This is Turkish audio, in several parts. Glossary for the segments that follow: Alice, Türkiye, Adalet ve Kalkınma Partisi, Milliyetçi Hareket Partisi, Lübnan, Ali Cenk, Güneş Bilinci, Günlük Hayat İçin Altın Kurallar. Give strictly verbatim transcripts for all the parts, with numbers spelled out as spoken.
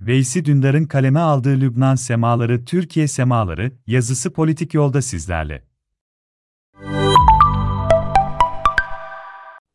Veysi Dündar'ın kaleme aldığı Lübnan Semaları, Türkiye Semaları yazısı politik yolda sizlerle.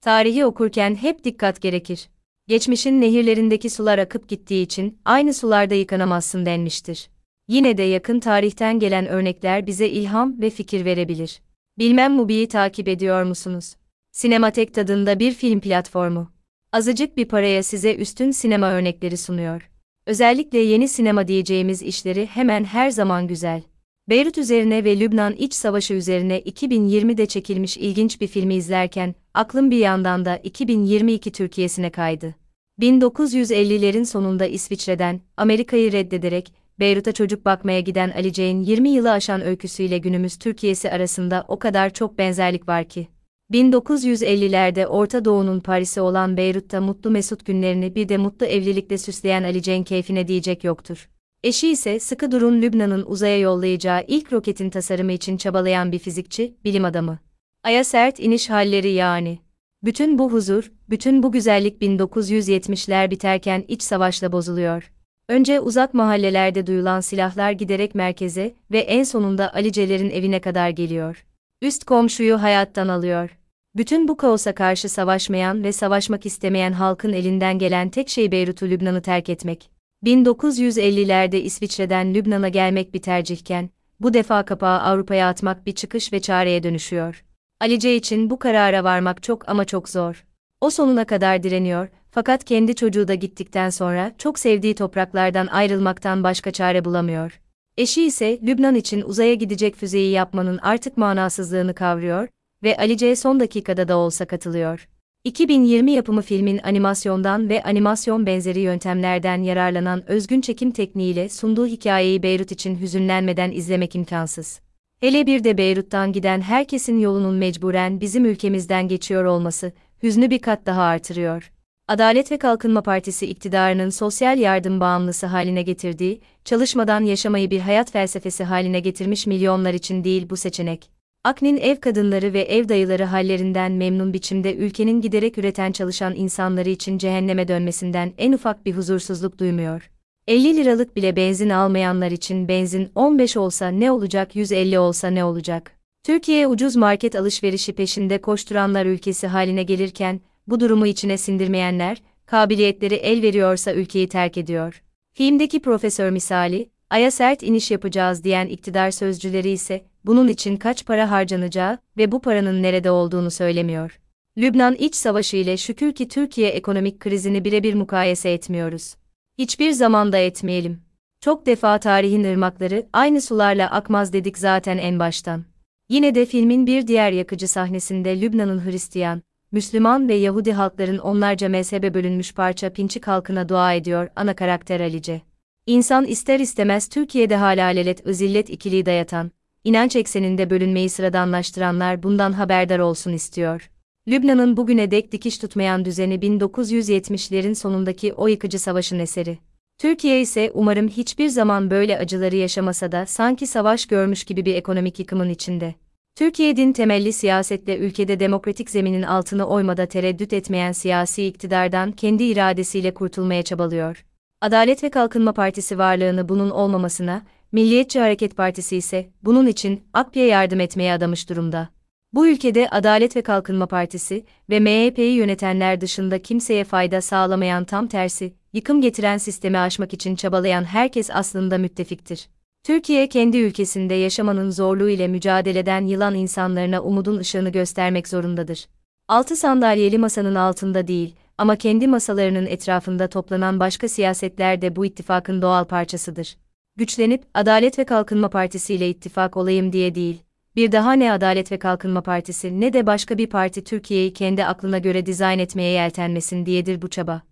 Tarihi okurken hep dikkat gerekir. Geçmişin nehirlerindeki sular akıp gittiği için aynı sularda yıkanamazsın denmiştir. Yine de yakın tarihten gelen örnekler bize ilham ve fikir verebilir. Bilmem Mubi'yi takip ediyor musunuz? Sinematek tadında bir film platformu. Azıcık bir paraya size üstün sinema örnekleri sunuyor. Özellikle yeni sinema diyeceğimiz işleri hemen her zaman güzel. Beyrut üzerine ve Lübnan iç savaşı üzerine iki bin yirmide çekilmiş ilginç bir filmi izlerken, aklım bir yandan da iki bin yirmi iki Türkiye'sine kaydı. bin dokuz yüz ellilerin sonunda İsviçre'den, Amerika'yı reddederek, Beyrut'a çocuk bakmaya giden Ali Cenk'in yirmi yılı aşan öyküsüyle günümüz Türkiye'si arasında o kadar çok benzerlik var ki. bin dokuz yüz ellilerde Orta Doğu'nun Paris'i olan Beyrut'ta mutlu mesut günlerini bir de mutlu evlilikle süsleyen Ali Cenk keyfine diyecek yoktur. Eşi ise sıkı durun Lübnan'ın uzaya yollayacağı ilk roketin tasarımı için çabalayan bir fizikçi, bilim adamı. Ay'a sert iniş halleri yani. Bütün bu huzur, bütün bu güzellik bin dokuz yüz yetmişler biterken iç savaşla bozuluyor. Önce uzak mahallelerde duyulan silahlar giderek merkeze ve en sonunda Alice'lerin evine kadar geliyor. Üst komşuyu hayattan alıyor. Bütün bu kaosa karşı savaşmayan ve savaşmak istemeyen halkın elinden gelen tek şey Beyrut'u, Lübnan'ı terk etmek. bin dokuz yüz ellilerde İsviçre'den Lübnan'a gelmek bir tercihken, bu defa kapağı Avrupa'ya atmak bir çıkış ve çareye dönüşüyor. Alice için bu karara varmak çok ama çok zor. O sonuna kadar direniyor, fakat kendi çocuğu da gittikten sonra çok sevdiği topraklardan ayrılmaktan başka çare bulamıyor. Eşi ise Lübnan için uzaya gidecek füzeyi yapmanın artık manasızlığını kavruyor ve Alice'ye son dakikada da olsa katılıyor. iki bin yirmi yapımı filmin animasyondan ve animasyon benzeri yöntemlerden yararlanan özgün çekim tekniğiyle sunduğu hikayeyi Beyrut için hüzünlenmeden izlemek imkansız. Hele bir de Beyrut'tan giden herkesin yolunun mecburen bizim ülkemizden geçiyor olması hüznü bir kat daha artırıyor. Adalet ve Kalkınma Partisi iktidarının sosyal yardım bağımlısı haline getirdiği, çalışmadan yaşamayı bir hayat felsefesi haline getirmiş milyonlar için değil bu seçenek. A K N'in ev kadınları ve ev dayıları hallerinden memnun biçimde ülkenin giderek üreten çalışan insanları için cehenneme dönmesinden en ufak bir huzursuzluk duymuyor. elli liralık bile benzin almayanlar için benzin on beş olsa ne olacak, yüz elli olsa ne olacak? Türkiye ucuz market alışverişi peşinde koşturanlar ülkesi haline gelirken, bu durumu içine sindirmeyenler, kabiliyetleri el veriyorsa ülkeyi terk ediyor. Filmdeki profesör misali, Ay'a sert iniş yapacağız diyen iktidar sözcüleri ise, bunun için kaç para harcanacağı ve bu paranın nerede olduğunu söylemiyor. Lübnan iç savaşı ile şükür ki Türkiye ekonomik krizini birebir mukayese etmiyoruz. Hiçbir zaman da etmeyelim. Çok defa tarihin ırmakları aynı sularla akmaz dedik zaten en baştan. Yine de filmin bir diğer yakıcı sahnesinde Lübnan'ın Hristiyan, Müslüman ve Yahudi halkların onlarca mezhebe bölünmüş parça pinçik halkına dua ediyor ana karakter Alice. İnsan ister istemez Türkiye'de hala lelet-özillet ikiliği dayatan, inanç ekseninde bölünmeyi sıradanlaştıranlar bundan haberdar olsun istiyor. Lübnan'ın bugüne dek dikiş tutmayan düzeni bin dokuz yüz yetmişlerin sonundaki o yıkıcı savaşın eseri. Türkiye ise umarım hiçbir zaman böyle acıları yaşamasa da sanki savaş görmüş gibi bir ekonomik yıkımın içinde. Türkiye din temelli siyasetle ülkede demokratik zeminin altını oymada tereddüt etmeyen siyasi iktidardan kendi iradesiyle kurtulmaya çabalıyor. Adalet ve Kalkınma Partisi varlığını bunun olmamasına, Milliyetçi Hareket Partisi ise bunun için A K P'ye yardım etmeye adamış durumda. Bu ülkede Adalet ve Kalkınma Partisi ve M H P'yi yönetenler dışında kimseye fayda sağlamayan, tam tersi, yıkım getiren sistemi aşmak için çabalayan herkes aslında müttefiktir. Türkiye kendi ülkesinde yaşamanın zorluğu ile mücadeleden yılan insanlarına umudun ışığını göstermek zorundadır. Altı sandalyeli masanın altında değil ama kendi masalarının etrafında toplanan başka siyasetler de bu ittifakın doğal parçasıdır. Güçlenip Adalet ve Kalkınma Partisi ile ittifak olayım diye değil, bir daha ne Adalet ve Kalkınma Partisi ne de başka bir parti Türkiye'yi kendi aklına göre dizayn etmeye yeltenmesin diyedir bu çaba.